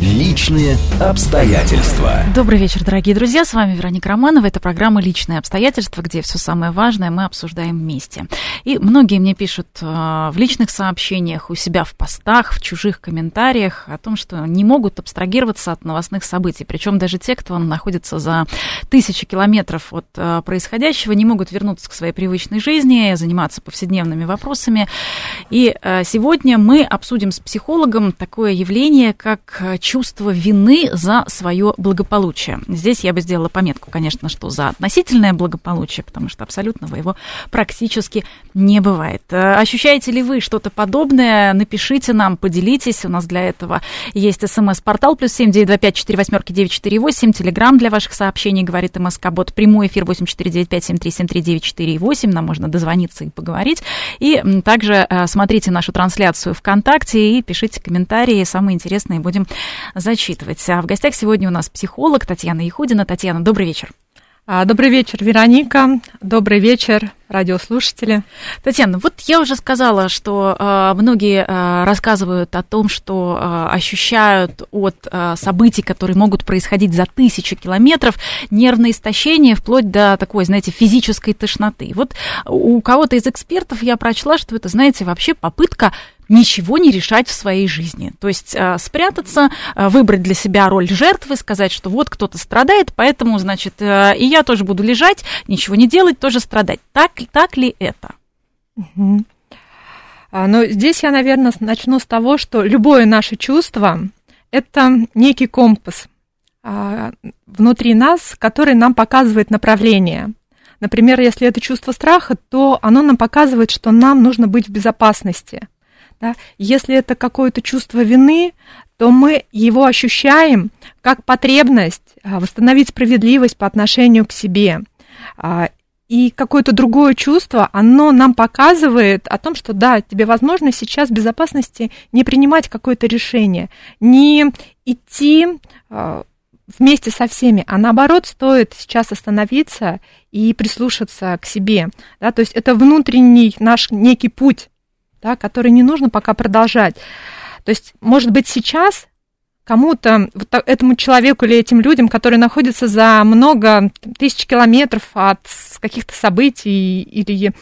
Личные обстоятельства. Добрый вечер, дорогие друзья. С вами Вероника Романова. Это программа «Личные обстоятельства», где все самое важное мы обсуждаем вместе. И многие мне пишут в личных сообщениях, у себя в постах, в чужих комментариях о том, что не могут абстрагироваться от новостных событий. Причем даже те, кто находится за тысячи километров от происходящего, не могут вернуться к своей привычной жизни, заниматься повседневными вопросами. И сегодня мы обсудим с психологом такое явление, как чувство вины за свое благополучие. Здесь я бы сделала пометку, конечно, что за относительное благополучие, потому что абсолютного его практически не бывает. Ощущаете ли вы что-то подобное? Напишите нам, поделитесь. У нас для этого есть смс-портал +7 925 48 948, телеграм для ваших сообщений, говорит МСК-бот, прямой эфир 8495 7373948, нам можно дозвониться и поговорить. И также смотрите нашу трансляцию ВКонтакте и пишите комментарии, самые интересные будем зачитывать. А в гостях сегодня у нас психолог Татьяна Яхудина. Татьяна, добрый вечер. Добрый вечер, Вероника. Добрый вечер, радиослушатели. Татьяна, вот я уже сказала, что многие рассказывают о том, что ощущают от событий, которые могут происходить за тысячи километров, нервное истощение вплоть до такой, знаете, физической тошноты. Вот у кого-то из экспертов я прочла, что это, знаете, вообще попытка ничего не решать в своей жизни. То есть спрятаться, выбрать для себя роль жертвы, сказать, что вот кто-то страдает, поэтому, значит, и я тоже буду лежать, ничего не делать, тоже страдать. Так ли это? Угу. Ну, здесь я, наверное, начну с того, что любое наше чувство – это некий компас внутри нас, который нам показывает направление. Например, если это чувство страха, то оно нам показывает, что нам нужно быть в безопасности. Да? Если это какое-то чувство вины, то мы его ощущаем как потребность восстановить справедливость по отношению к себе. И какое-то другое чувство, оно нам показывает о том, что да, тебе возможно сейчас в безопасности не принимать какое-то решение, не идти вместе со всеми, а наоборот стоит сейчас остановиться и прислушаться к себе. Да? То есть это внутренний наш некий путь, да, который не нужно пока продолжать. То есть, может быть, сейчас кому-то, вот этому человеку или этим людям, которые находятся за много тысяч километров от каких-то событий, или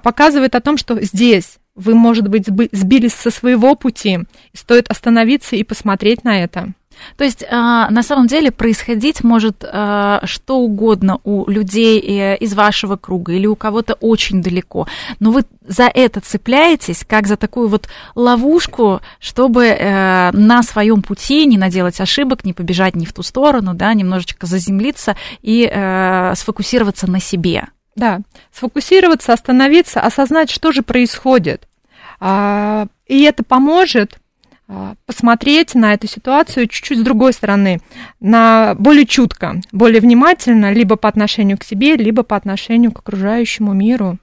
показывает о том, что здесь вы, может быть, сбились со своего пути, стоит остановиться и посмотреть на это. То есть, на самом деле, происходить может что угодно у людей из вашего круга или у кого-то очень далеко, но вы за это цепляетесь, как за такую вот ловушку, чтобы на своем пути не наделать ошибок, не побежать не в ту сторону, да, немножечко заземлиться и сфокусироваться на себе. Да, сфокусироваться, остановиться, осознать, что же происходит. И это поможет посмотреть на эту ситуацию чуть-чуть с другой стороны, на более чутко, более внимательно, либо по отношению к себе, либо по отношению к окружающему миру.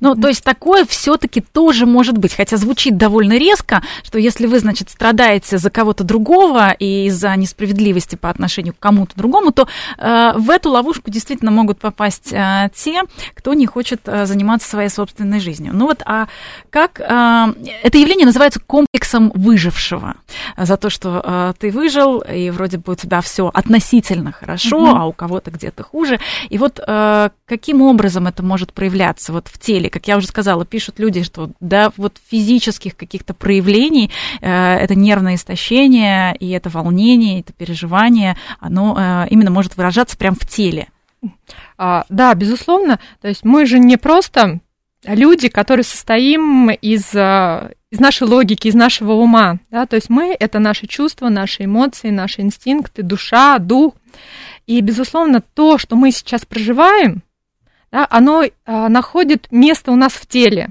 Ну, то есть такое все-таки тоже может быть, хотя звучит довольно резко, что если вы, значит, страдаете за кого-то другого и из-за несправедливости по отношению к кому-то другому, то в эту ловушку действительно могут попасть те, кто не хочет заниматься своей собственной жизнью. Ну вот, а как это явление называется комплексом выжившего, за то, что ты выжил, и вроде бы у тебя все относительно хорошо, а у кого-то где-то хуже. И вот каким образом это может проявляться вот в теле, как я уже сказала, пишут люди, что да, вот физических каких-то проявлений, это нервное истощение, и это волнение, это переживание, оно именно может выражаться прямо в теле. Да, безусловно. То есть мы же не просто люди, которые состоим из нашей логики, из нашего ума. Да? То есть мы — это наши чувства, наши эмоции, наши инстинкты, душа, дух. И, безусловно, то, что мы сейчас проживаем, да, оно находит место у нас в теле.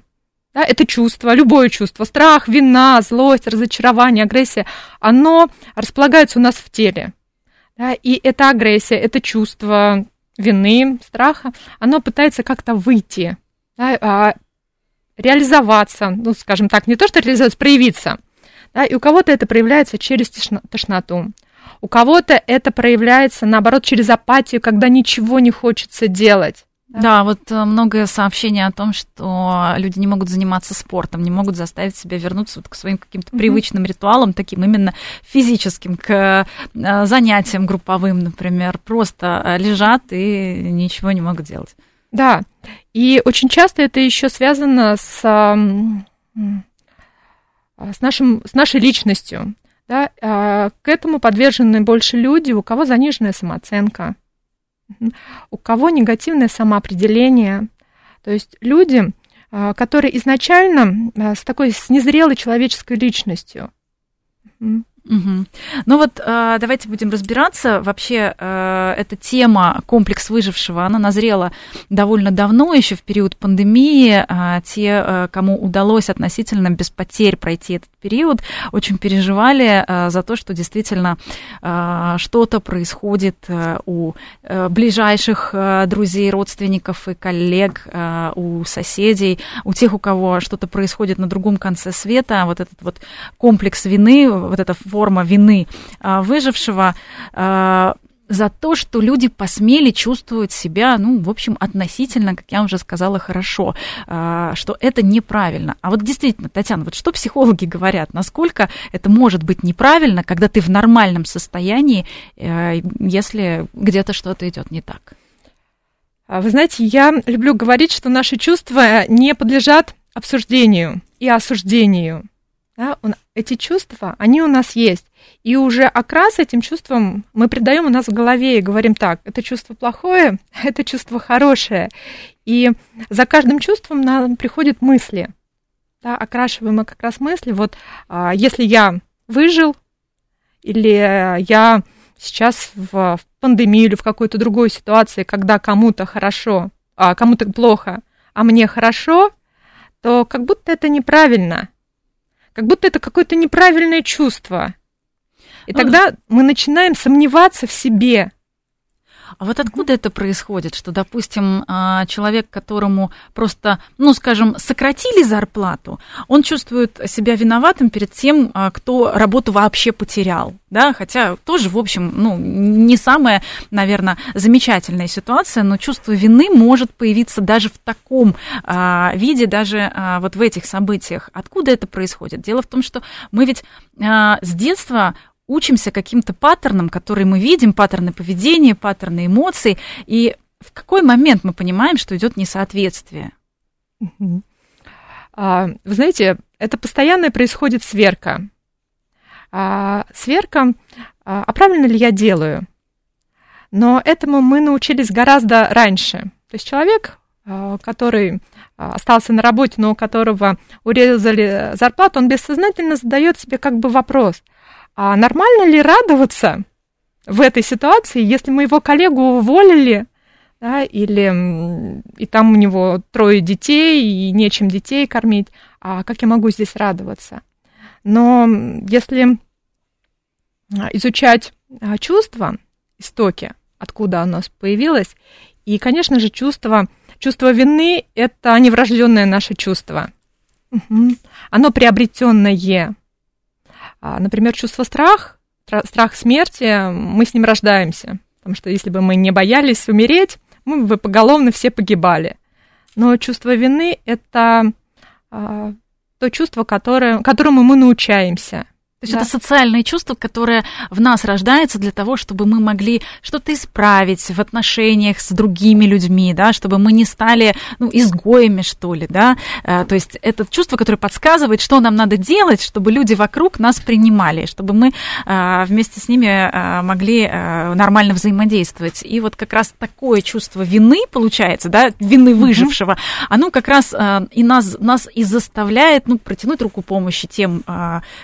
Да, это чувство, любое чувство, страх, вина, злость, разочарование, агрессия, оно располагается у нас в теле. Да, и эта агрессия, это чувство вины, страха, оно пытается как-то выйти, да, реализоваться, ну, скажем так, не то что реализоваться, проявиться. Да, и у кого-то это проявляется через тошноту. У кого-то это проявляется, наоборот, через апатию, когда ничего не хочется делать. Да, вот многое сообщение о том, что люди не могут заниматься спортом, не могут заставить себя вернуться вот к своим каким-то привычным ритуалам, таким именно физическим, к занятиям групповым, например, просто лежат и ничего не могут делать. Да, и очень часто это еще связано с нашей личностью. Да? К этому подвержены больше люди, у кого заниженная самооценка, у кого негативное самоопределение. То есть люди, которые изначально с незрелой человеческой личностью. Угу. Ну вот давайте будем разбираться. Вообще эта тема «Комплекс выжившего», она назрела довольно давно, еще в период пандемии. Те, кому удалось относительно без потерь пройти этот период, очень переживали за то, что действительно что-то происходит у ближайших друзей, родственников и коллег, у соседей, у тех, у кого что-то происходит на другом конце света. Вот этот вот комплекс вины, вот эта форма вины выжившего за то, что люди посмели чувствовать себя, ну, в общем, относительно, как я уже сказала, хорошо, что это неправильно. А вот действительно, Татьяна, вот что психологи говорят, насколько это может быть неправильно, когда ты в нормальном состоянии, если где-то что-то идет не так? Вы знаете, я люблю говорить, что наши чувства не подлежат обсуждению и осуждению. Да, эти чувства, они у нас есть. И уже окрас этим чувствам мы придаем у нас в голове и говорим так: это чувство плохое, это чувство хорошее. И за каждым чувством нам приходят мысли. Да, окрашиваем мы как раз мысли. Вот если я выжил, или я сейчас в пандемию или в какой-то другой ситуации, когда кому-то хорошо, а кому-то плохо, а мне хорошо, то как будто это неправильно. Как будто это какое-то неправильное чувство. И тогда мы начинаем сомневаться в себе. А вот откуда это происходит, что, допустим, человек, которому просто, ну, скажем, сократили зарплату, он чувствует себя виноватым перед тем, кто работу вообще потерял, да, хотя тоже, в общем, ну, не самая, наверное, замечательная ситуация, но чувство вины может появиться даже в таком виде, даже вот в этих событиях. Откуда это происходит? Дело в том, что мы ведь с детства учимся каким-то паттернам, которые мы видим, паттерны поведения, паттерны эмоций, и в какой момент мы понимаем, что идет несоответствие? Вы знаете, это постоянно происходит сверка. Сверка, а правильно ли я делаю? Но этому мы научились гораздо раньше. То есть человек, который остался на работе, но у которого урезали зарплату, он бессознательно задает себе как бы вопрос: а нормально ли радоваться в этой ситуации, если моего коллегу уволили, да, или и там у него 3 детей, и нечем детей кормить, а как я могу здесь радоваться? Но если изучать чувства, истоки, откуда оно появилось, и, конечно же, чувство вины – это неврожденное наше чувство. Угу. Оно приобретенное. Например, чувство страх смерти, мы с ним рождаемся, потому что если бы мы не боялись умереть, мы бы поголовно все погибали. Но чувство вины – это то чувство, которому мы научаемся. То есть да. Это социальное чувство, которое в нас рождается для того, чтобы мы могли что-то исправить в отношениях с другими людьми, да, чтобы мы не стали, ну, изгоями, что ли, да. То есть это чувство, которое подсказывает, что нам надо делать, чтобы люди вокруг нас принимали, чтобы мы вместе с ними могли нормально взаимодействовать. И вот как раз такое чувство вины, получается, да, вины выжившего, оно как раз и нас и заставляет, ну, протянуть руку помощи тем,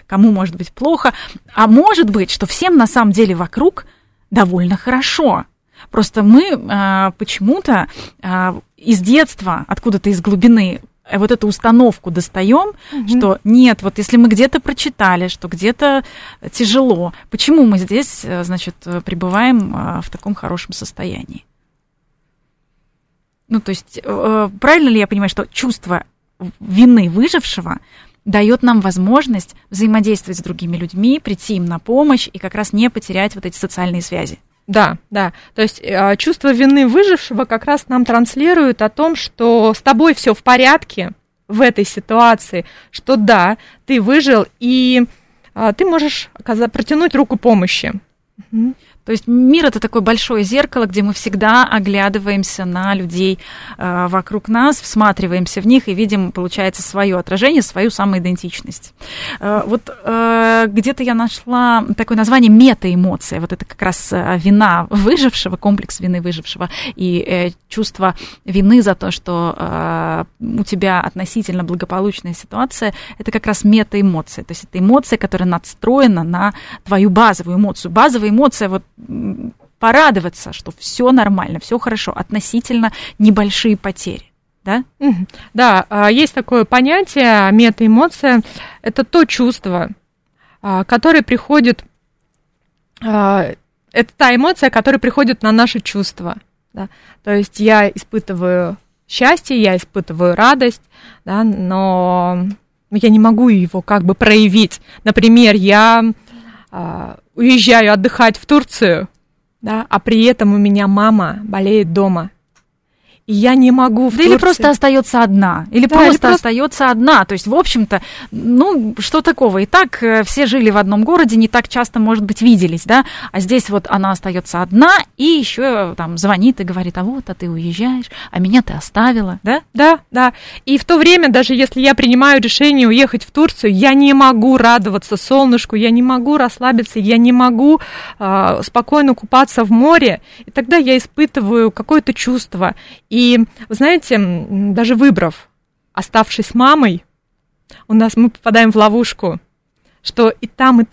кому может быть плохо, а может быть, что всем на самом деле вокруг довольно хорошо. Просто мы почему-то из детства, откуда-то из глубины, вот эту установку достаем, что нет, вот если мы где-то прочитали, что где-то тяжело, почему мы здесь, значит, пребываем в таком хорошем состоянии? Ну, то есть, правильно ли я понимаю, что чувство вины выжившего дает нам возможность взаимодействовать с другими людьми, прийти им на помощь и как раз не потерять вот эти социальные связи. Да, да. То есть чувство вины выжившего как раз нам транслирует о том, что с тобой все в порядке в этой ситуации, что да, ты выжил, и ты можешь протянуть руку помощи. Угу. То есть мир – это такое большое зеркало, где мы всегда оглядываемся на людей вокруг нас, всматриваемся в них и видим, получается, свое отражение, свою самоидентичность. Где-то я нашла такое название метаэмоция. Вот это как раз вина выжившего, комплекс вины выжившего и чувство вины за то, что у тебя относительно благополучная ситуация. Это как раз метаэмоция. То есть это эмоция, которая надстроена на твою базовую эмоцию. Базовая эмоция – вот порадоваться, что все нормально, все хорошо, относительно небольшие потери, да? Да, есть такое понятие метаэмоция. Это то чувство, которое приходит, это та эмоция, которая приходит на наши чувства, да? То есть я испытываю счастье, я испытываю радость, да, но я не могу его как бы проявить. Например, я уезжаю отдыхать в Турцию, да, а при этом у меня мама болеет дома, и я не могу в Турцию. Или просто остается одна, или просто остается одна. То есть, в общем-то, ну, что такого? И так все жили в одном городе, не так часто, может быть, виделись, да? А здесь вот она остается одна, и еще там звонит и говорит: а вот, а ты уезжаешь, а меня ты оставила, да? Да, да. И в то время, даже если я принимаю решение уехать в Турцию, я не могу радоваться солнышку, я не могу расслабиться, я не могу спокойно купаться в море, и тогда я испытываю какое-то чувство. И, вы знаете, даже выбрав, оставшись мамой, мы попадаем в ловушку, что и там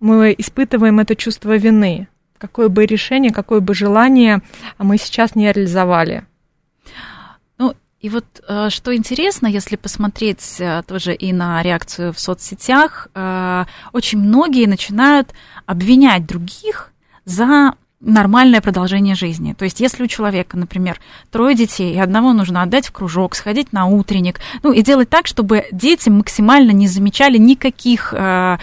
мы испытываем это чувство вины. Какое бы решение, какое бы желание мы сейчас не реализовали. Ну, и вот что интересно, если посмотреть тоже и на реакцию в соцсетях, очень многие начинают обвинять других за нормальное продолжение жизни. То есть если у человека, например, 3 детей, и одного нужно отдать в кружок, сходить на утренник, ну и делать так, чтобы дети максимально не замечали никакого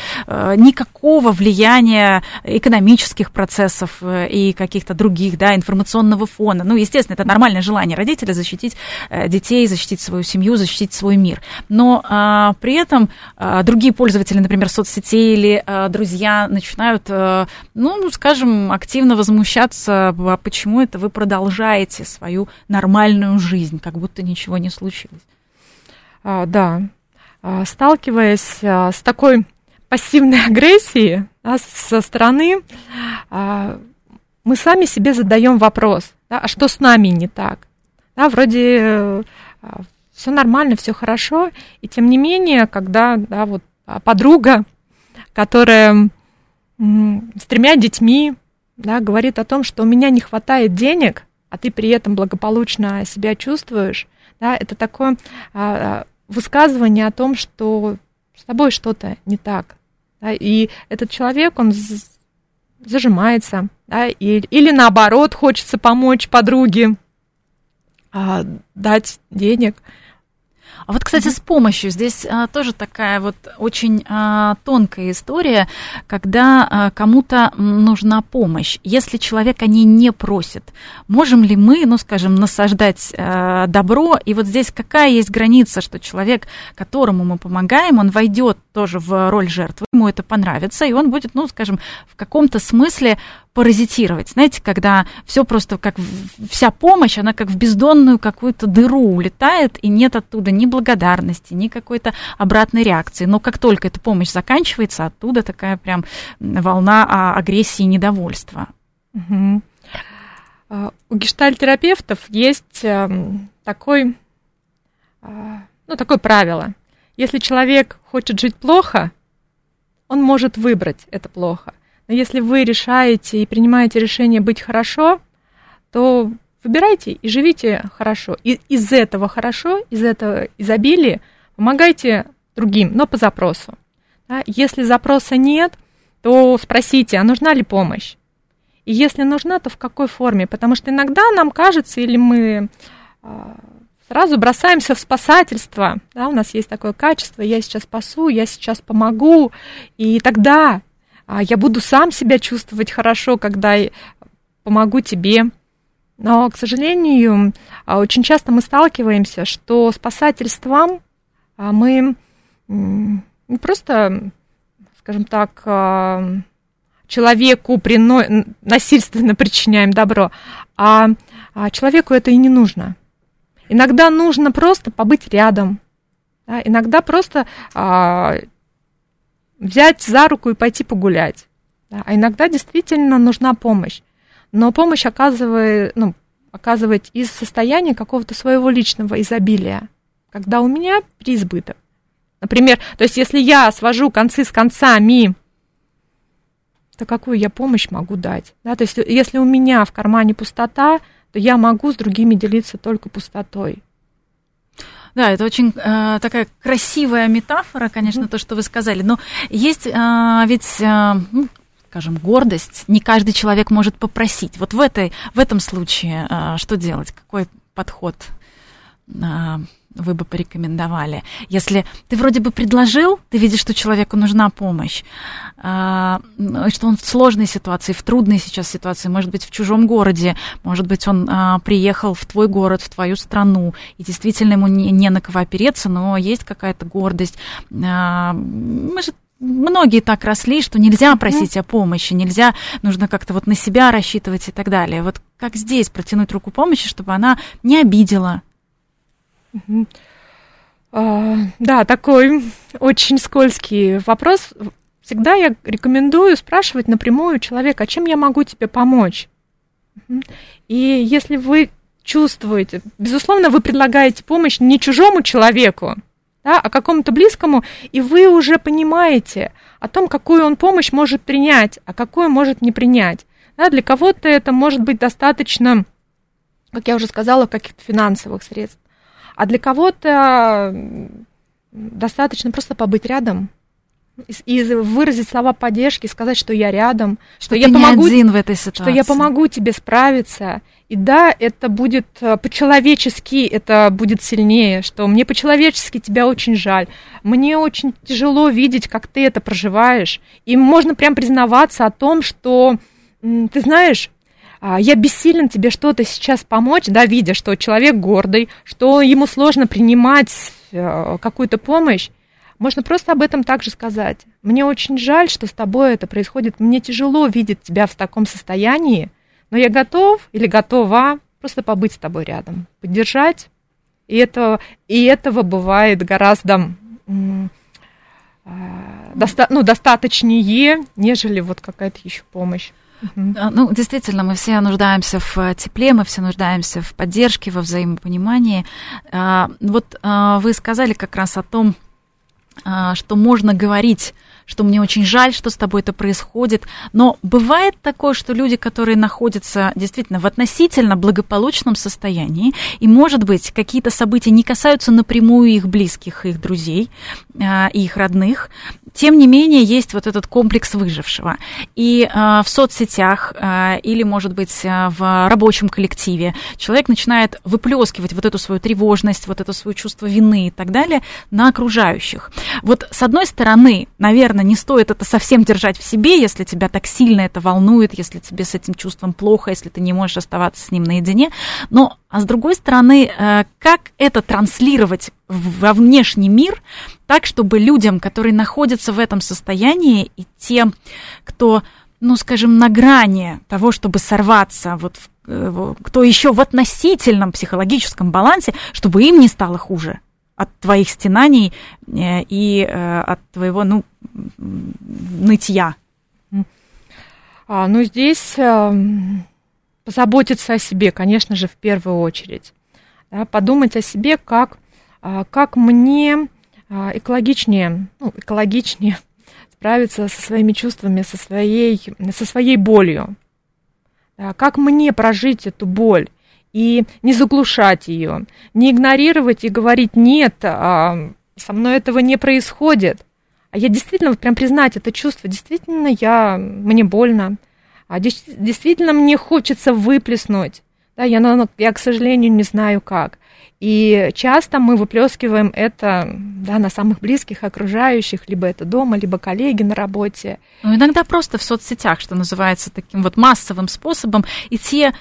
влияния экономических процессов и каких-то других, да, информационного фона. Ну, естественно, это нормальное желание родителя защитить детей, защитить свою семью, защитить свой мир. Но при этом другие пользователи, например, соцсетей или друзья начинают, ну, скажем, активно возмущаться, а почему это вы продолжаете свою нормальную жизнь, как будто ничего не случилось. Да, сталкиваясь с такой пассивной агрессией со стороны, мы сами себе задаем вопрос, да, а что с нами не так? Да, вроде все нормально, все хорошо, и тем не менее, когда да, вот, подруга, которая с 3 детьми, да, говорит о том, что у меня не хватает денег, а ты при этом благополучно себя чувствуешь, да, это такое высказывание о том, что с тобой что-то не так, да, и этот человек, он зажимается, да, или наоборот, хочется помочь подруге, дать денег. А вот, кстати, с помощью здесь тоже такая вот очень тонкая история, когда кому-то нужна помощь. Если человек о ней не просит, можем ли мы, ну, скажем, насаждать добро? И вот здесь какая есть граница, что человек, которому мы помогаем, он войдет тоже в роль жертвы, ему это понравится, и он будет, ну, скажем, в каком-то смысле паразитировать. Знаете, когда все просто как вся помощь, она как в бездонную какую-то дыру улетает, и нет оттуда ни благодарности, ни какой-то обратной реакции. Но как только эта помощь заканчивается, оттуда такая прям волна агрессии и недовольства. Угу. У гештальтерапевтов есть такое правило. Если человек хочет жить плохо, он может выбрать это плохо. Но если вы решаете и принимаете решение быть хорошо, то выбирайте и живите хорошо. И из этого хорошо, из этого изобилия помогайте другим, но по запросу. Да? Если запроса нет, то спросите, а нужна ли помощь? И если нужна, то в какой форме? Потому что иногда нам кажется, или мы сразу бросаемся в спасательство. Да, у нас есть такое качество: я сейчас спасу, я сейчас помогу. И тогда я буду сам себя чувствовать хорошо, когда помогу тебе. Но, к сожалению, очень часто мы сталкиваемся, что спасательством мы просто, скажем так, человеку насильственно причиняем добро, а человеку это и не нужно. Иногда нужно просто побыть рядом, да, иногда просто взять за руку и пойти погулять. Да, а иногда действительно нужна помощь. Но помощь оказывает из состояния какого-то своего личного изобилия, когда у меня переизбыток. Например, то есть если я свожу концы с концами, то какую я помощь могу дать? Да, то есть если у меня в кармане пустота, то я могу с другими делиться только пустотой. Да, это очень такая красивая метафора, конечно, то, что вы сказали. Но есть скажем, гордость. Не каждый человек может попросить. Вот в этом случае что делать? Какой подход вы бы порекомендовали? Если ты вроде бы предложил, ты видишь, что человеку нужна помощь, что он в сложной ситуации, в трудной сейчас ситуации, может быть, в чужом городе, может быть, он приехал в твой город, в твою страну, и действительно ему не на кого опереться, но есть какая-то гордость. Мы же многие так росли, что нельзя просить о помощи, нельзя, нужно как-то вот на себя рассчитывать и так далее. Вот как здесь протянуть руку помощи, чтобы она не обидела? Да, такой очень скользкий вопрос. Всегда я рекомендую спрашивать напрямую человека, а чем я могу тебе помочь? И если вы чувствуете, безусловно, вы предлагаете помощь не чужому человеку, да, а какому-то близкому, и вы уже понимаете о том, какую он помощь может принять, а какую может не принять. Да, для кого-то это может быть достаточно, как я уже сказала, каких-то финансовых средств. А для кого-то достаточно просто побыть рядом и выразить слова поддержки, сказать, что я рядом, что я помогу, один в этой ситуации, что я помогу тебе справиться. И да, это будет по-человечески, это будет сильнее, что мне по-человечески тебя очень жаль, мне очень тяжело видеть, как ты это проживаешь. И можно прям признаваться о том, что ты знаешь, я бессилен тебе что-то сейчас помочь, да, видя, что человек гордый, что ему сложно принимать какую-то помощь. Можно просто об этом также сказать. Мне очень жаль, что с тобой это происходит. Мне тяжело видеть тебя в таком состоянии, но я готов или готова просто побыть с тобой рядом, поддержать. И этого бывает гораздо достаточнее, нежели вот какая-то еще помощь. Ну, действительно, мы все нуждаемся в тепле, мы все нуждаемся в поддержке, во взаимопонимании. Вот вы сказали как раз о том, что можно говорить, что мне очень жаль, что с тобой это происходит. Но бывает такое, что люди, которые находятся действительно в относительно благополучном состоянии, и, может быть, какие-то события не касаются напрямую их близких, их друзей, их родных, тем не менее есть вот этот комплекс выжившего. И в соцсетях или, может быть, в рабочем коллективе человек начинает выплескивать вот эту свою тревожность, вот это свое чувство вины и так далее на окружающих. Вот с одной стороны, наверное, не стоит это совсем держать в себе, если тебя так сильно это волнует, если тебе с этим чувством плохо, если ты не можешь оставаться с ним наедине. Но, а с другой стороны, как это транслировать во внешний мир так, чтобы людям, которые находятся в этом состоянии, и тем, кто, ну, скажем, на грани того, чтобы сорваться, вот, кто еще в относительном психологическом балансе, чтобы им не стало хуже от твоих стенаний и от твоего, ну, нытья? Ну, здесь позаботиться о себе, конечно же, в первую очередь. Да, подумать о себе, как мне экологичнее справиться со своими чувствами, со своей болью. Да, как мне прожить эту боль? И не заглушать ее, не игнорировать и говорить: нет, со мной этого не происходит. А я действительно, вот прям признать это чувство, действительно мне больно, действительно мне хочется выплеснуть, да, я, к сожалению, не знаю как. И часто мы выплескиваем это, да, на самых близких, окружающих, либо это дома, либо коллеги на работе. Но иногда просто в соцсетях, что называется, таким вот массовым способом. И те,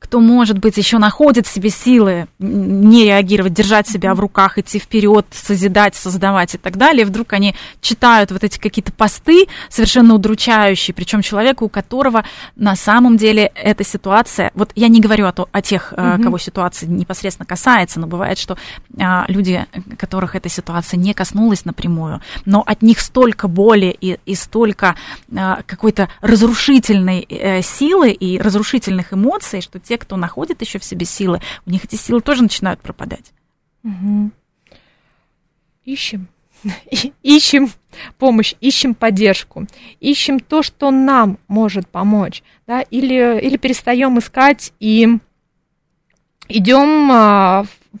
кто, может быть, еще находит в себе силы не реагировать, держать себя в руках, идти вперед, созидать, создавать и так далее, вдруг они читают вот эти какие-то посты совершенно удручающие, причем человеку, у которого на самом деле эта ситуация, вот я не говорю о тех, кого ситуация непосредственно касается, но бывает, что люди, которых эта ситуация не коснулась напрямую, но от них столько боли и столько какой-то разрушительной силы и разрушительных эмоций, что те, кто находит еще в себе силы, у них эти силы тоже начинают пропадать. Угу. Ищем помощь, ищем поддержку, ищем то, что нам может помочь, да? Или перестаем искать и идем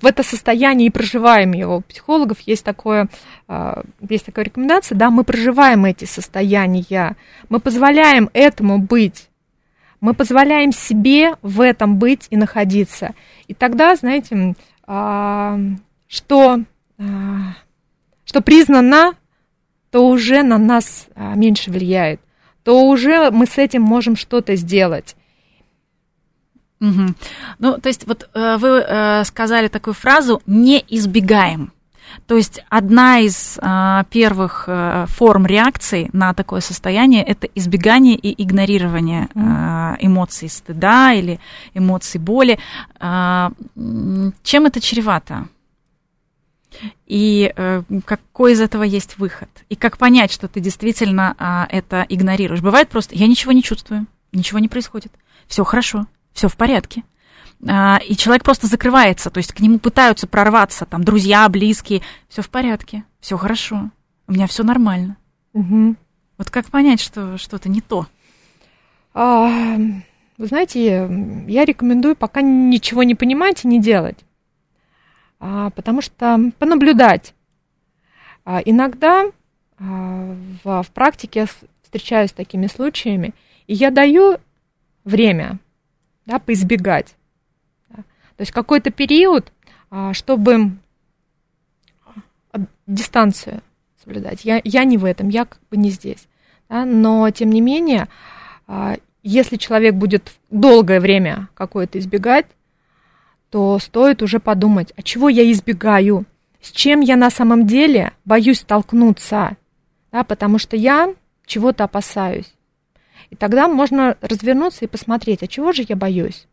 в это состояние и проживаем его. У психологов есть такая рекомендация, да, мы проживаем эти состояния, мы позволяем этому быть. Мы позволяем себе в этом быть и находиться. И тогда, знаете, что признано, то уже на нас меньше влияет, то уже мы с этим можем что-то сделать. Угу. Ну, то есть вот вы сказали такую фразу «не избегаем». То есть одна из первых форм реакции на такое состояние – это избегание и игнорирование эмоций стыда или эмоций боли. Чем это чревато? И какой из этого есть выход? И как понять, что ты действительно это игнорируешь? Бывает просто «я ничего не чувствую, ничего не происходит, все хорошо, все в порядке». И человек просто закрывается, то есть к нему пытаются прорваться, там, друзья, близкие. Все в порядке, все хорошо, у меня все нормально. Угу. Вот как понять, что что-то не то? Вы знаете, я рекомендую пока ничего не понимать и не делать, потому что понаблюдать. Иногда в практике я встречаюсь с такими случаями, и я даю время, да, поизбегать. То есть какой-то период, чтобы дистанцию соблюдать. Я не в этом, я как бы не здесь. Да? Но, тем не менее, если человек будет долгое время какое-то избегать, то стоит уже подумать, а чего я избегаю, с чем я на самом деле боюсь столкнуться, да? Потому что я чего-то опасаюсь. И тогда можно развернуться и посмотреть, а чего же я боюсь.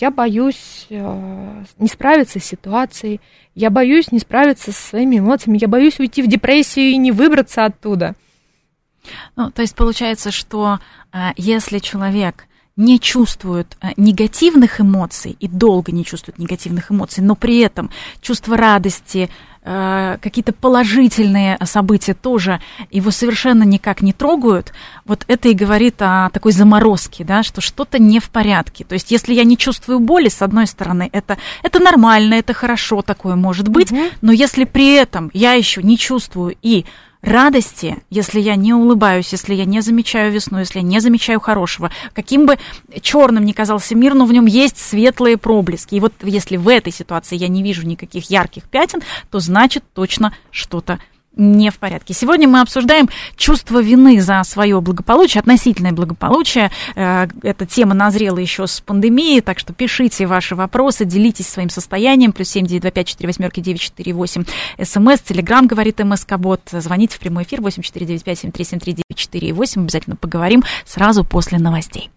Я боюсь не справиться с ситуацией, я боюсь не справиться со своими эмоциями, я боюсь уйти в депрессию и не выбраться оттуда. Ну, то есть получается, что если человек не чувствует негативных эмоций и долго не чувствует негативных эмоций, но при этом чувство радости, какие-то положительные события тоже его совершенно никак не трогают, вот это и говорит о такой заморозке, да, что что-то не в порядке. То есть если я не чувствую боли, с одной стороны, это нормально, это хорошо, такое может быть, но если при этом я еще не чувствую и радости, если я не улыбаюсь, если я не замечаю весну, если я не замечаю хорошего, каким бы черным ни казался мир, но в нем есть светлые проблески. И вот если в этой ситуации я не вижу никаких ярких пятен, то значит точно что-то не в порядке. Сегодня мы обсуждаем чувство вины за свое благополучие, относительное благополучие. Эта тема назрела еще с пандемии, так что пишите ваши вопросы, делитесь своим состоянием. +7 925 48 948. СМС, Телеграм, говорит МСК-бот. Звоните в прямой эфир 8495 7373 948. Обязательно поговорим сразу после новостей.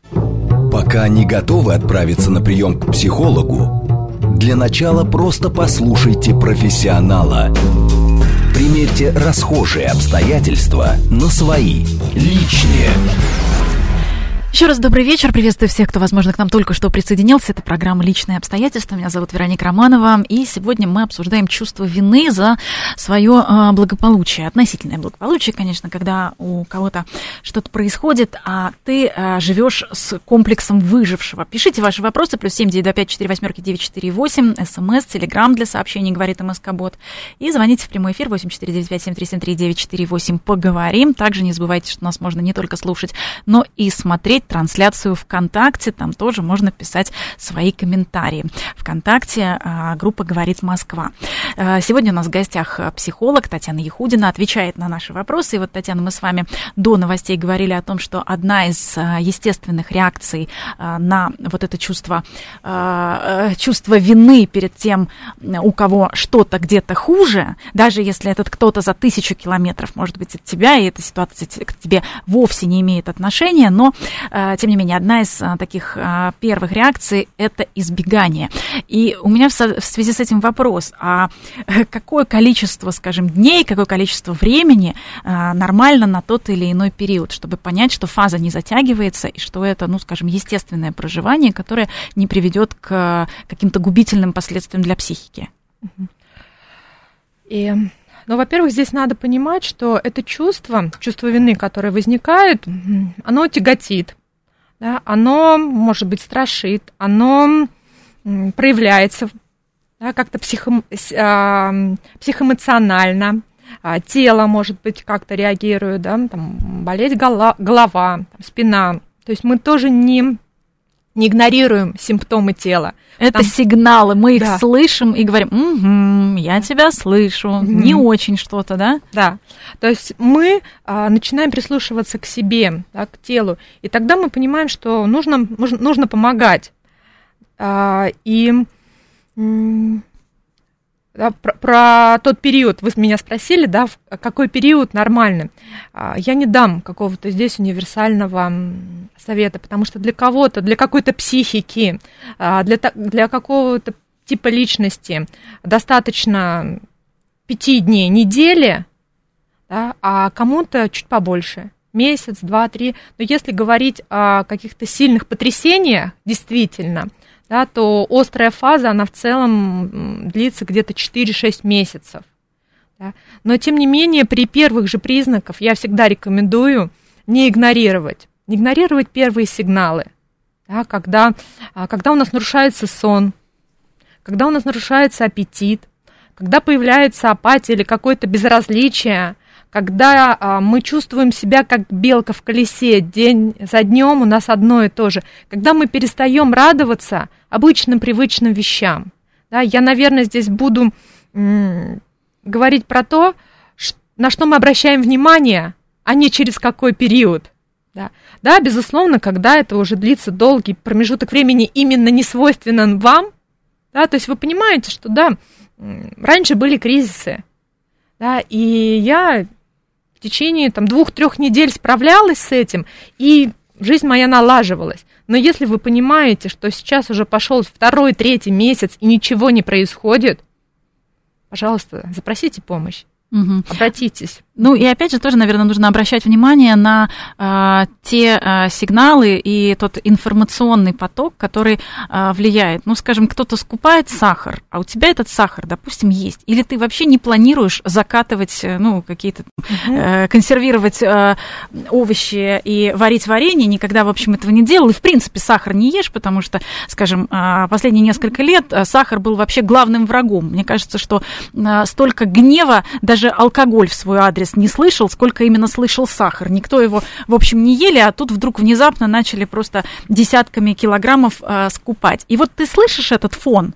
Пока не готовы отправиться на прием к психологу, для начала просто послушайте профессионала. Примерьте расхожие обстоятельства на свои, личные. Еще раз добрый вечер. Приветствую всех, кто, возможно, к нам только что присоединился. Это программа «Личные обстоятельства». Меня зовут Вероника Романова. И сегодня мы обсуждаем чувство вины за свое благополучие. Относительное благополучие, конечно, когда у кого-то что-то происходит, а ты живешь с комплексом выжившего. Пишите ваши вопросы. +7 925 48 948. СМС, Телеграм для сообщений, говорит МСК-бот. И звоните в прямой эфир 8495 7373 948. Поговорим. Также не забывайте, что нас можно не только слушать, но и смотреть смотреть трансляцию ВКонтакте, там тоже можно писать свои комментарии. ВКонтакте, группа «Говорит Москва». Сегодня у нас в гостях психолог Татьяна Яхудина, отвечает на наши вопросы. И вот, Татьяна, мы с вами до новостей говорили о том, что одна из естественных реакций на вот это чувство вины перед тем, у кого что-то где-то хуже, даже если этот кто-то за 1000 километров, может быть, от тебя, и эта ситуация к тебе вовсе не имеет отношения, но, тем не менее, одна из таких первых реакций – это избегание. И у меня в связи с этим вопрос, а какое количество, скажем, дней, какое количество времени нормально на тот или иной период, чтобы понять, что фаза не затягивается, и что это, ну, скажем, естественное проживание, которое не приведет к каким-то губительным последствиям для психики? И, ну, во-первых, здесь надо понимать, что это чувство вины, которое возникает, оно тяготит, да, оно, может быть, страшит, оно проявляется, да, как-то психоэмоционально, тело, может быть, как-то реагирует, да, там, болеть голова, там, спина. То есть мы тоже не игнорируем симптомы тела. Это сигналы, мы их слышим и говорим: я тебя слышу, не очень что-то, да? Да, то есть мы начинаем прислушиваться к себе, да, к телу, и тогда мы понимаем, что нужно помогать. Про тот период вы меня спросили, да, в какой период нормальный. Я не дам какого-то здесь универсального совета, потому что для кого-то, для какой-то психики, для какого-то типа личности достаточно 5 дней, недели, да, а кому-то чуть побольше, месяц, 2-3. Но если говорить о каких-то сильных потрясениях, действительно, да, то острая фаза, она в целом длится где-то 4-6 месяцев. Да. Но, тем не менее, при первых же признаках я всегда рекомендую не игнорировать. Не игнорировать первые сигналы, да, когда у нас нарушается сон, когда у нас нарушается аппетит, когда появляется апатия или какое-то безразличие, когда мы чувствуем себя как белка в колесе, день за днем у нас одно и то же, когда мы перестаем радоваться обычным привычным вещам. Да, я, наверное, здесь буду говорить про то, на что мы обращаем внимание, а не через какой период. Да. Да, безусловно, когда это уже длится долгий промежуток времени, именно не свойственен вам, да, то есть вы понимаете, что да, раньше были кризисы, да, и я в течение 2-3 недель справлялась с этим, и жизнь моя налаживалась. Но если вы понимаете, что сейчас уже пошел 2-3 месяц и ничего не происходит, пожалуйста, запросите помощь. Угу. Обратитесь. Ну и опять же тоже, наверное, нужно обращать внимание на те сигналы и тот информационный поток, который влияет. Ну, скажем, кто-то скупает сахар, а у тебя этот сахар, допустим, есть. Или ты вообще не планируешь закатывать, ну, какие-то, консервировать овощи и варить варенье, никогда, в общем, этого не делал. И, в принципе, сахар не ешь, потому что, скажем, последние несколько лет сахар был вообще главным врагом. Мне кажется, что столько гнева даже алкоголь в свой адрес не слышал, сколько именно слышал сахар. Никто его, в общем, не ели, а тут вдруг внезапно начали просто десятками килограммов скупать. И вот ты слышишь этот фон,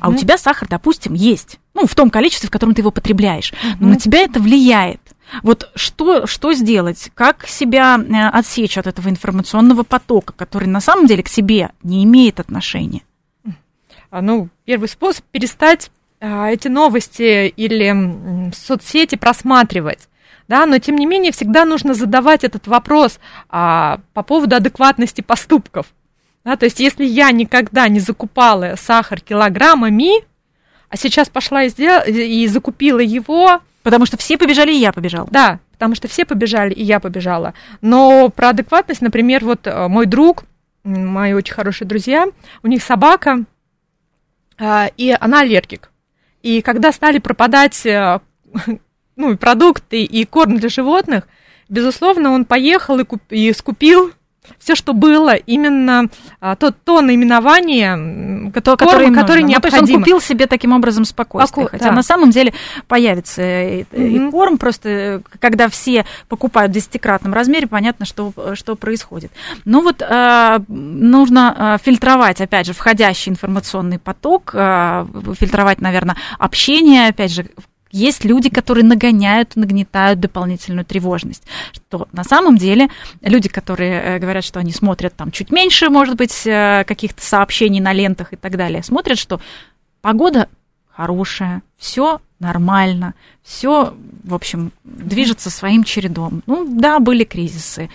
а у тебя сахар, допустим, есть. Ну, в том количестве, в котором ты его потребляешь. Но на тебя это влияет. Вот что сделать? Как себя отсечь от этого информационного потока, который на самом деле к себе не имеет отношения? Ну, первый способ – перестать эти новости или соцсети просматривать, да, но тем не менее всегда нужно задавать этот вопрос по поводу адекватности поступков, да, то есть если я никогда не закупала сахар килограммами, а сейчас пошла и закупила его, потому что все побежали, и я побежала. Да, потому что все побежали, и я побежала. Но про адекватность, например, вот мой друг, мои очень хорошие друзья, у них собака, и она аллергик. И когда стали пропадать, ну, продукты и корм для животных, безусловно, он поехал и скупил все, что было, именно то наименование, которое необходимо. То есть он купил себе таким образом спокойствие. Хотя на самом деле появится и корм, просто когда все покупают в 10-кратном размере, понятно, что происходит. Ну вот нужно фильтровать, опять же, входящий информационный поток, фильтровать, наверное, общение, опять же. Есть люди, которые нагоняют, нагнетают дополнительную тревожность. Что на самом деле люди, которые говорят, что они смотрят там чуть меньше, может быть, каких-то сообщений на лентах и так далее, смотрят, что погода хорошая, все нормально, все, в общем, движется своим чередом. Ну да, были кризисы.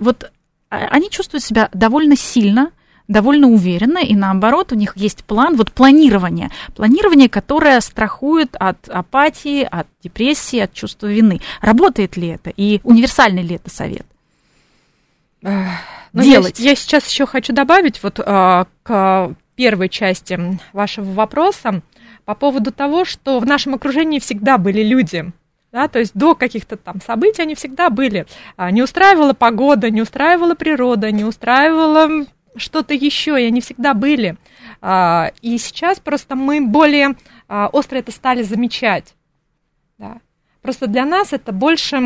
Вот они чувствуют себя довольно сильно, довольно уверенно, и наоборот, у них есть план, вот планирование. Планирование, которое страхует от апатии, от депрессии, от чувства вины. Работает ли это? И универсальный ли это совет? Делать. Я сейчас еще хочу добавить вот к первой части вашего вопроса по поводу того, что в нашем окружении всегда были люди. Да, то есть до каких-то там событий они всегда были. Не устраивала погода, не устраивала природа, не устраивала... что-то еще, и они всегда были. И сейчас просто мы более остро это стали замечать. Да. Просто для нас это больше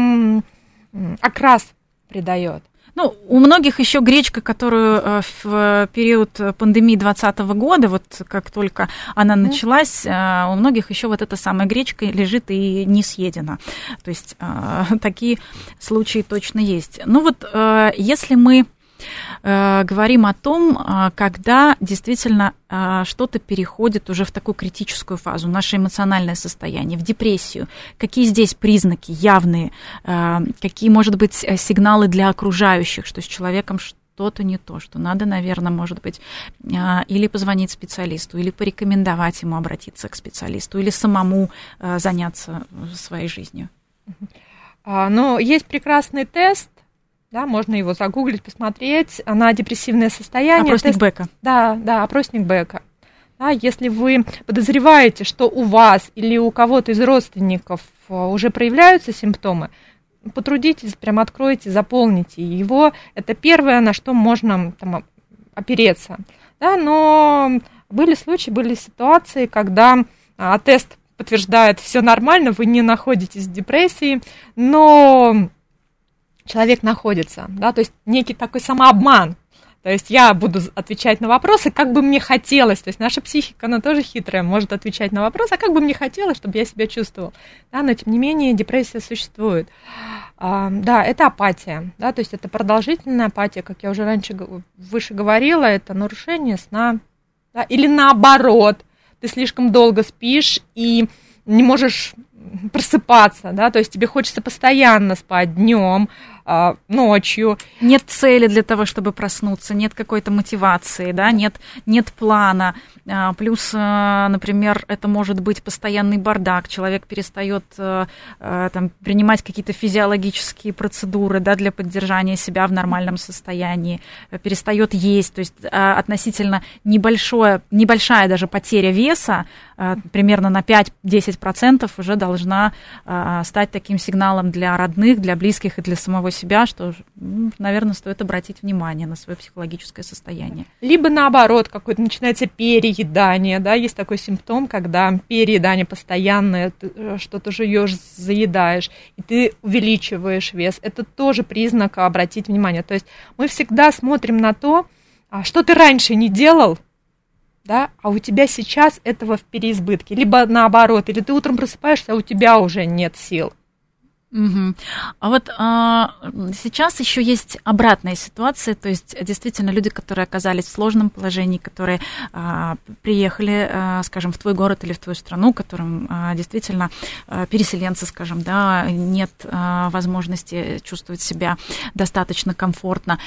окрас придает. Ну, у многих еще гречка, которую в период пандемии 2020 года, вот как только она началась, у многих еще вот эта самая гречка лежит и не съедена. То есть такие случаи точно есть. Ну вот если мы говорим о том, когда действительно что-то переходит уже в такую критическую фазу, наше эмоциональное состояние, в депрессию. Какие здесь признаки явные, какие, может быть, сигналы для окружающих, что с человеком что-то не то, что надо, наверное, может быть, или позвонить специалисту, или порекомендовать ему обратиться к специалисту, или самому заняться своей жизнью. Но есть прекрасный тест. Да, можно его загуглить, посмотреть на депрессивное состояние. Опросник Бека. Да, опросник Бека. Да, если вы подозреваете, что у вас или у кого-то из родственников уже проявляются симптомы, потрудитесь, прям откройте, заполните его. Это первое, на что можно там опереться. Да, но были случаи, были ситуации, когда тест подтверждает, все нормально, вы не находитесь в депрессии, но... человек находится, да, то есть некий такой самообман, то есть я буду отвечать на вопросы, как бы мне хотелось, то есть наша психика, она тоже хитрая, может отвечать на вопросы, а как бы мне хотелось, чтобы я себя чувствовал, да, но тем не менее депрессия существует, да, это апатия, да, то есть это продолжительная апатия, как я уже выше говорила, это нарушение сна, да? Или наоборот, ты слишком долго спишь и не можешь просыпаться, да, то есть тебе хочется постоянно спать днем, ночью. Нет цели для того, чтобы проснуться, нет какой-то мотивации, да, нет плана. Плюс, например, это может быть постоянный бардак, человек перестает там, принимать какие-то физиологические процедуры, да, для поддержания себя в нормальном состоянии, перестает есть, то есть относительно небольшая даже потеря веса, примерно на 5-10% уже должна стать таким сигналом для родных, для близких и для самого себя, что, наверное, стоит обратить внимание на свое психологическое состояние. Либо наоборот, какое-то начинается переедание, да, есть такой симптом, когда переедание постоянное, что-то жуешь, заедаешь, и ты увеличиваешь вес. Это тоже признак обратить внимание. То есть мы всегда смотрим на то, что ты раньше не делал, да, а у тебя сейчас этого в переизбытке. Либо наоборот, или ты утром просыпаешься, а у тебя уже нет сил. Угу. А вот сейчас еще есть обратная ситуация, то есть действительно люди, которые оказались в сложном положении, которые приехали, скажем, в твой город или в твою страну, которым действительно переселенцы, скажем, да, нет возможности чувствовать себя достаточно комфортно.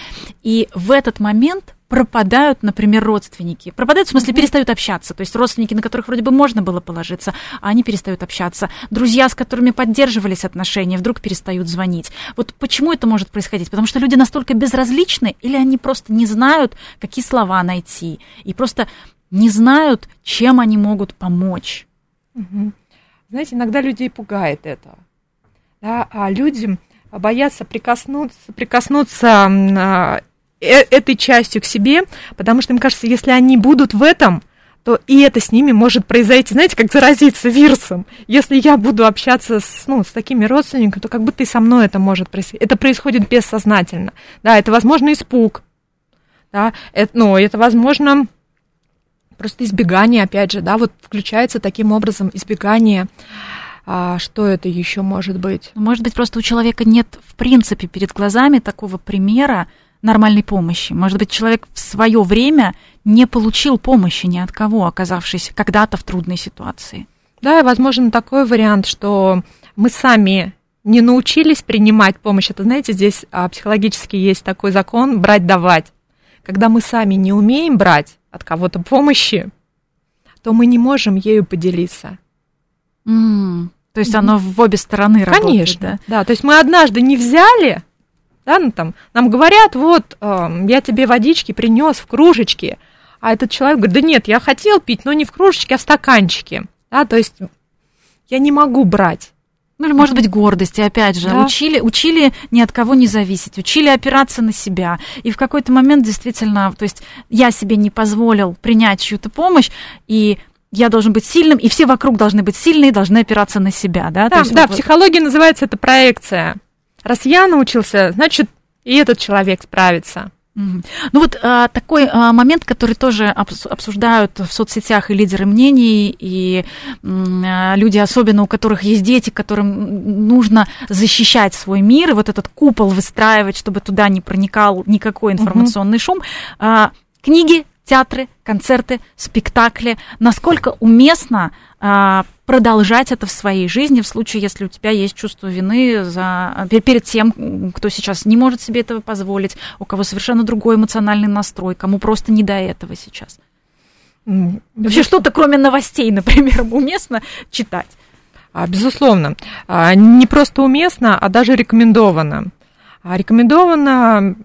И в этот момент пропадают, например, родственники. Пропадают, в смысле, перестают общаться. То есть родственники, на которых вроде бы можно было положиться, а они перестают общаться. Друзья, с которыми поддерживались отношения, вдруг перестают звонить. Вот почему это может происходить? Потому что люди настолько безразличны, или они просто не знают, какие слова найти, и просто не знают, чем они могут помочь. Угу. Знаете, иногда людей пугает это. Да? А люди боятся прикоснуться этой частью к себе, потому что, мне кажется, если они будут в этом, то и это с ними может произойти, знаете, как заразиться вирусом. Если я буду общаться с такими родственниками, то как будто и со мной это может происходить. Это происходит бессознательно. Да, это, возможно, испуг. Да, это, возможно, просто избегание, опять же, да, вот включается таким образом избегание. А что это еще может быть? Может быть, просто у человека нет, в принципе, перед глазами такого примера нормальной помощи. Может быть, человек в свое время не получил помощи ни от кого, оказавшись когда-то в трудной ситуации. Да, и, возможно, такой вариант, что мы сами не научились принимать помощь. Это, знаете, здесь психологически есть такой закон «брать-давать». Когда мы сами не умеем брать от кого-то помощи, то мы не можем ею поделиться. То есть оно в обе стороны работает. Конечно, да. То есть мы однажды не взяли, да, нам говорят, вот, я тебе водички принес в кружечке, а этот человек говорит, да нет, я хотел пить, но не в кружечке, а в стаканчике. Да, то есть я не могу брать. Ну или, может быть, гордости, опять же, да. Учили ни от кого не зависеть, учили опираться на себя. И в какой-то момент действительно, то есть я себе не позволил принять чью-то помощь, и я должен быть сильным, и все вокруг должны быть сильные, должны опираться на себя. Да, то есть, да, в психологии называется это проекция. Раз я научился, значит, и этот человек справится. Ну вот такой момент, который тоже обсуждают в соцсетях и лидеры мнений, и люди, особенно у которых есть дети, которым нужно защищать свой мир, и вот этот купол выстраивать, чтобы туда не проникал никакой информационный шум. Книги, театры, концерты, спектакли. Насколько уместно продолжать это в своей жизни в случае, если у тебя есть чувство вины перед тем, кто сейчас не может себе этого позволить, у кого совершенно другой эмоциональный настрой, кому просто не до этого сейчас. Вообще что-то, кроме новостей, например, уместно читать? Безусловно. Не просто уместно, а даже рекомендовано. Рекомендовано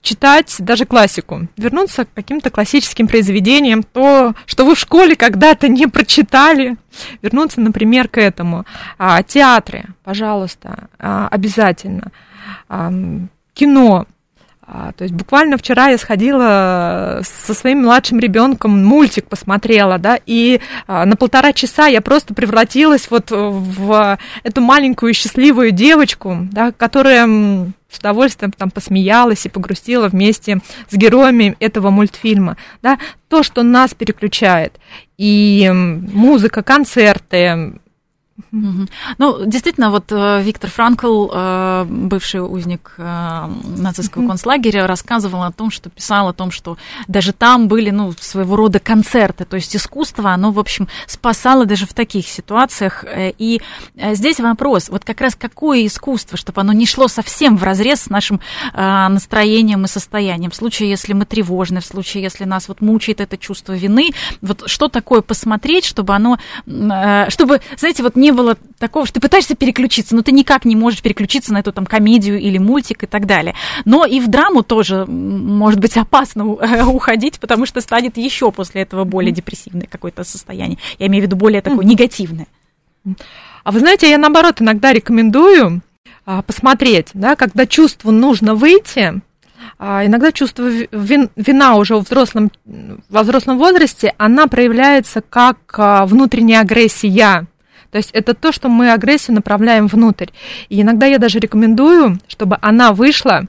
читать даже классику, вернуться к каким-то классическим произведениям, то, что вы в школе когда-то не прочитали, вернуться, например, к этому. Театры, пожалуйста, обязательно. Кино. То есть буквально вчера я сходила со своим младшим ребенком, мультик посмотрела, да, и на 1,5 часа я просто превратилась вот в эту маленькую счастливую девочку, да, которая с удовольствием там посмеялась и погрустила вместе с героями этого мультфильма, да, то, что нас переключает, и музыка, концерты. Ну, действительно, вот Виктор Франкл, бывший узник нацистского концлагеря, рассказывал о том, что писал о том, что даже там были, ну, своего рода концерты, то есть искусство, оно, в общем, спасало даже в таких ситуациях. И здесь вопрос, вот как раз какое искусство, чтобы оно не шло совсем вразрез с нашим настроением и состоянием, в случае, если мы тревожны, в случае, если нас вот мучает это чувство вины, вот что такое посмотреть, чтобы оно, чтобы, знаете, вот не было такого, что ты пытаешься переключиться, но ты никак не можешь переключиться на эту там комедию или мультик и так далее. Но и в драму тоже, может быть, опасно уходить, потому что станет еще после этого более депрессивное какое-то состояние. Я имею в виду более такое негативное. А вы знаете, я наоборот иногда рекомендую посмотреть, да, когда чувству нужно выйти, иногда чувство вина уже во взрослом возрасте, она проявляется как внутренняя агрессия. То есть это то, что мы агрессию направляем внутрь. И иногда я даже рекомендую, чтобы она вышла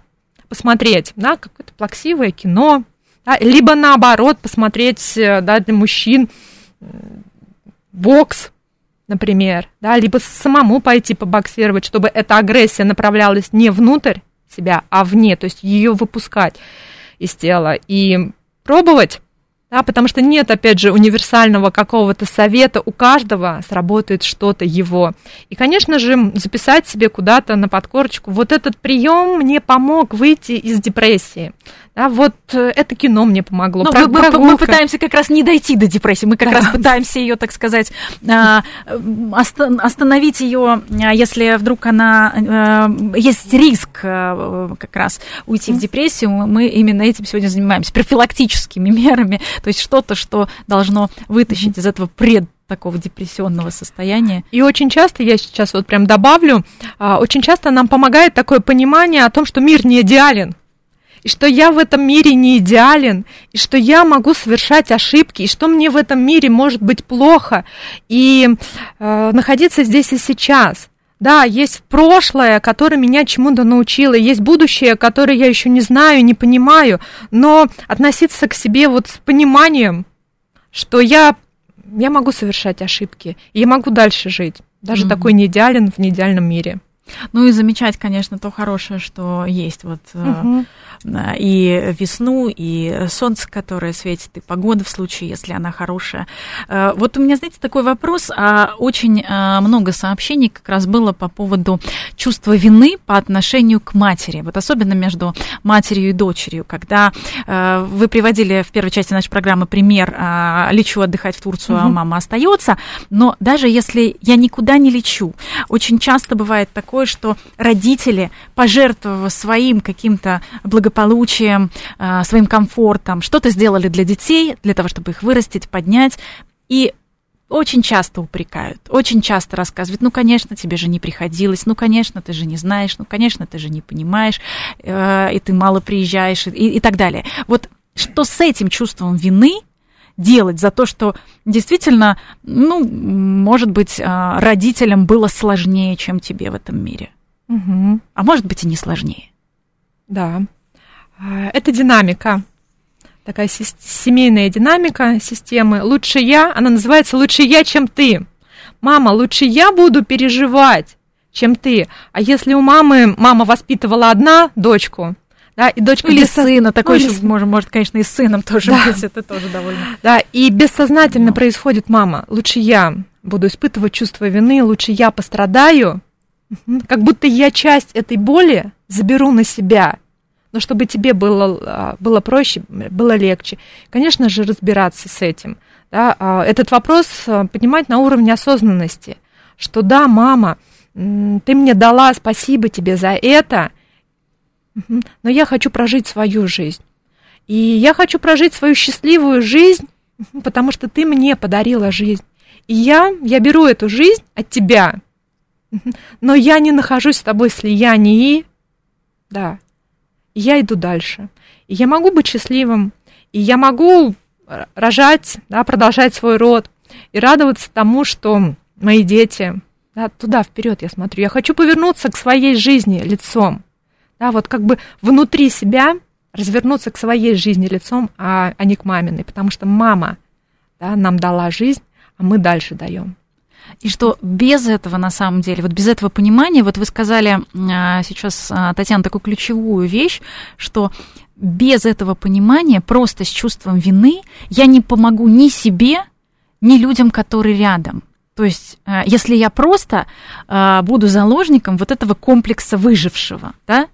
посмотреть на какое-то плаксивое кино, да, либо наоборот посмотреть, да, для мужчин бокс, например, да, либо самому пойти побоксировать, чтобы эта агрессия направлялась не внутрь себя, а вне, то есть ее выпускать из тела и пробовать. Да, потому что нет, опять же, универсального какого-то совета, у каждого сработает что-то его. И, конечно же, записать себе куда-то на подкорочку, вот этот прием мне помог выйти из депрессии, да, вот это кино мне помогло. Мы пытаемся как раз не дойти до депрессии, мы как раз пытаемся ее, так сказать, остановить ее, если вдруг она, есть риск как раз уйти в депрессию, мы именно этим сегодня занимаемся, профилактическими мерами. То есть что-то, что должно вытащить из этого такого депрессионного состояния. И очень часто, я сейчас вот прям добавлю, очень часто нам помогает такое понимание о том, что мир не идеален. и что я в этом мире не идеален, и что я могу совершать ошибки, и что мне в этом мире может быть плохо, и находиться здесь и сейчас. Да, есть прошлое, которое меня чему-то научило, есть будущее, которое я еще не знаю, не понимаю, но относиться к себе вот с пониманием, что я могу совершать ошибки, и я могу дальше жить, даже такой неидеален в неидеальном мире. Ну и замечать, конечно, то хорошее, что есть. Вот и весну, и солнце, которое светит, и погода в случае, если она хорошая. Вот у меня, знаете, такой вопрос. Очень много сообщений как раз было по поводу чувства вины по отношению к матери. Вот особенно между матерью и дочерью. Когда вы приводили в первой части нашей программы пример «Лечу отдыхать в Турцию, а мама остается». Но даже если я никуда не лечу, очень часто бывает такое, что родители, пожертвовав своим каким-то благополучием, своим комфортом, что-то сделали для детей, для того, чтобы их вырастить, поднять, и очень часто упрекают, очень часто рассказывают, ну, конечно, тебе же не приходилось, ну, конечно, ты же не знаешь, ну, конечно, ты же не понимаешь, и ты мало приезжаешь, и так далее. Вот что с этим чувством вины делать за то, что действительно, ну, может быть, родителям было сложнее, чем тебе в этом мире. Угу. А может быть, и не сложнее. Да. Это динамика. Такая семейная динамика системы. Лучше я, она называется «Лучше я, чем ты». Мама, лучше я буду переживать, чем ты. А если у мамы, мама воспитывала одна дочку, да, и дочка или без сына, такой еще, может, конечно, и с сыном тоже быть, это тоже довольно... Да, и бессознательно происходит: мама, лучше я буду испытывать чувство вины, лучше я пострадаю, как будто я часть этой боли заберу на себя, но чтобы тебе было проще, было легче. Конечно же, разбираться с этим. Да, этот вопрос поднимать на уровне осознанности, что да, мама, ты мне дала, спасибо тебе за это, но я хочу прожить свою жизнь. И я хочу прожить свою счастливую жизнь, потому что ты мне подарила жизнь. И я беру эту жизнь от тебя, но я не нахожусь с тобой в слиянии. Да. И я иду дальше. И я могу быть счастливым, и я могу рожать, да, продолжать свой род, и радоваться тому, что мои дети... Да, туда, вперед я смотрю. Я хочу повернуться к своей жизни лицом. Да, вот как бы внутри себя развернуться к своей жизни лицом, а не к маминой, потому что мама, да, нам дала жизнь, а мы дальше даем. И что без этого, на самом деле, вот без этого понимания, вот вы сказали сейчас, Татьяна, такую ключевую вещь, что без этого понимания, просто с чувством вины, я не помогу ни себе, ни людям, которые рядом. То есть, если я просто буду заложником вот этого комплекса выжившего, да,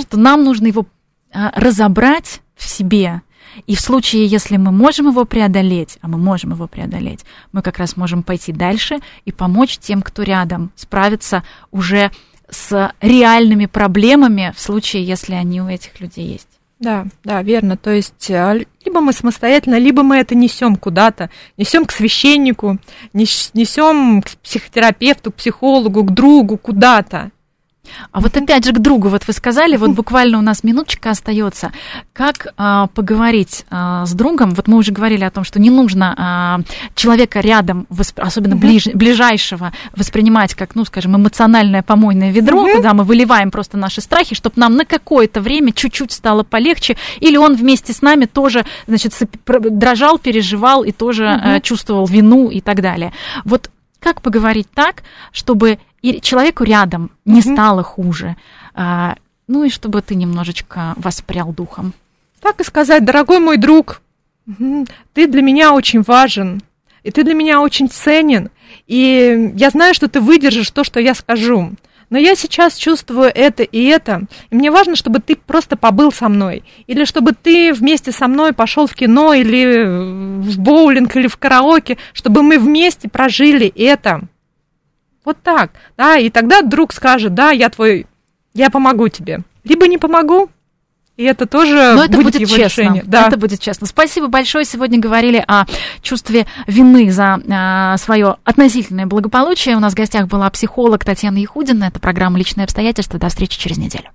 что нам нужно его разобрать в себе, и в случае, если мы можем его преодолеть, а мы можем его преодолеть, мы как раз можем пойти дальше и помочь тем, кто рядом, справиться уже с реальными проблемами в случае, если они у этих людей есть. Да, да, верно. То есть либо мы самостоятельно, либо мы это несем куда-то, несем к священнику, несем к психотерапевту, к психологу, к другу, куда-то. А вот опять же к другу, вот вы сказали, вот буквально у нас минуточка остается. Как поговорить с другом? Вот мы уже говорили о том, что не нужно человека рядом, особенно ближайшего, воспринимать как, ну, скажем, эмоциональное помойное ведро, куда мы выливаем просто наши страхи, чтобы нам на какое-то время чуть-чуть стало полегче, или он вместе с нами тоже, значит, дрожал, переживал и тоже чувствовал вину и так далее. Вот как поговорить так, чтобы... И человеку рядом не стало хуже, ну и чтобы ты немножечко воспрял духом. Так и сказать: дорогой мой друг, ты для меня очень важен, и ты для меня очень ценен, и я знаю, что ты выдержишь то, что я скажу, но я сейчас чувствую это, и мне важно, чтобы ты просто побыл со мной, или чтобы ты вместе со мной пошел в кино, или в боулинг, или в караоке, чтобы мы вместе прожили это. Вот так, да, и тогда друг скажет: да, я помогу тебе. Либо не помогу, и это тоже будет его решение. Да. Это будет честно. Спасибо большое. Сегодня говорили о чувстве вины за свое относительное благополучие. У нас в гостях была психолог Татьяна Яхудина. Это программа «Личные обстоятельства». До встречи через неделю.